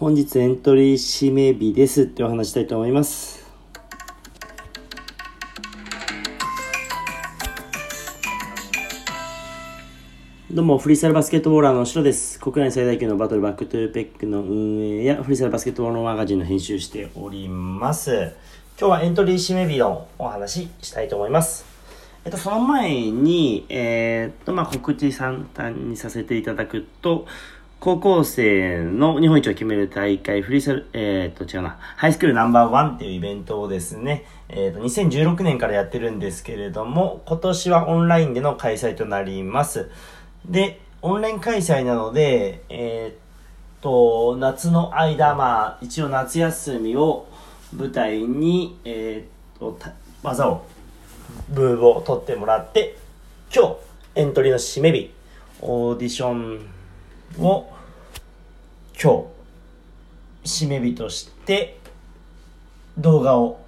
本日エントリー指名日ですってお話したいと思います。どうも、フリースタイルバスケットボーラーのシロです。国内最大級のバトルバックトゥーペックの運営やフリースタイルバスケットボールマガジンの編集しております。今日はエントリー指名日のお話したいと思います。その前に、告知簡単にさせていただくと、高校生の日本一を決める大会、ハイスクールナンバーワンっていうイベントをですね、2016年からやってるんですけれども、今年はオンラインでの開催となります。で、オンライン開催なので、夏の間、一応夏休みを舞台に、技を、ブーブを取ってもらって、今日、エントリーの締め日、オーディション、を今日締め日として動画を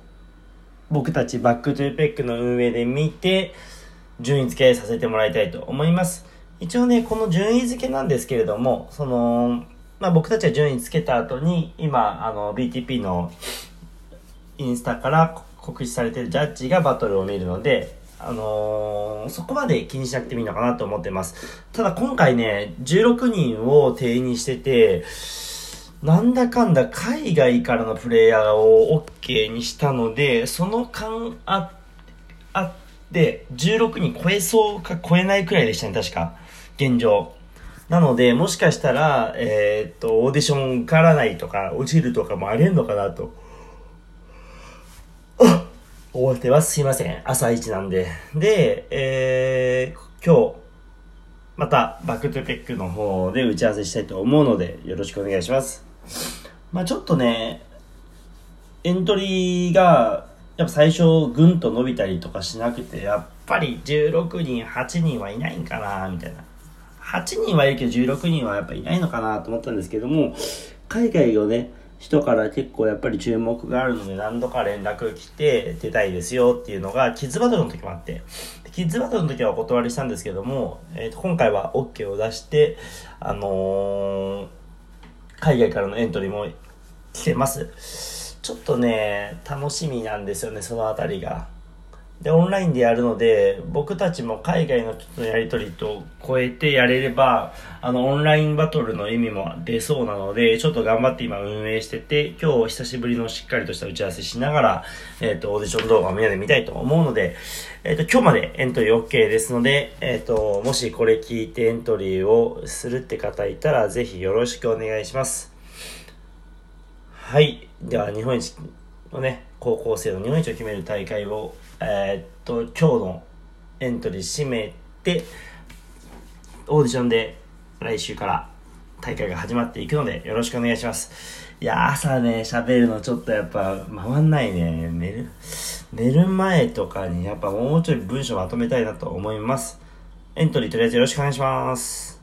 僕たちバックトゥーペックの運営で見て順位付けさせてもらいたいと思います。一応ね、この順位付けなんですけれども、僕たちは順位付けた後に今BTP のインスタから告知されているジャッジがバトルを見るので、そこまで気にしなくてもいいのかなと思ってます。ただ今回ね、16人を定員にしてて、なんだかんだ海外からのプレイヤーを OK にしたので、その間あって、16人超えそうか超えないくらいでしたね、確か。現状。なので、もしかしたら、オーディション受からないとか、落ちるとかもありえんのかなと。終わってます。すいません。朝一なんで。で、今日、また、バックトゥペックの方で打ち合わせしたいと思うので、よろしくお願いします。ちょっとね、エントリーが、やっぱ最初、ぐんと伸びたりとかしなくて、やっぱり16人、8人はいないんかな、みたいな。8人はいるけど、16人はやっぱいないのかな、と思ったんですけども、海外をね、人から結構やっぱり注目があるので、何度か連絡来て出たいですよっていうのがキッズバトルの時もあって、キッズバトルの時はお断りしたんですけども、今回は OK を出して海外からのエントリーも来てます。ちょっとね、楽しみなんですよね、そのあたりが。で、オンラインでやるので、僕たちも海外の人のやりとりと超えてやれれば、オンラインバトルの意味も出そうなので、ちょっと頑張って今運営してて、今日久しぶりのしっかりとした打ち合わせしながら、オーディション動画をみんなで見たいと思うので、今日までエントリー OK ですので、もしこれ聞いてエントリーをするって方いたら、ぜひよろしくお願いします。はい。では、日本一のね、高校生の日本一を決める大会を、今日のエントリー指名で、オーディションで来週から大会が始まっていくので、よろしくお願いします。いや、朝ね、喋るのちょっとやっぱ回んないね。寝る前とかにやっぱもうちょい文章まとめたいなと思います。エントリーとりあえずよろしくお願いします。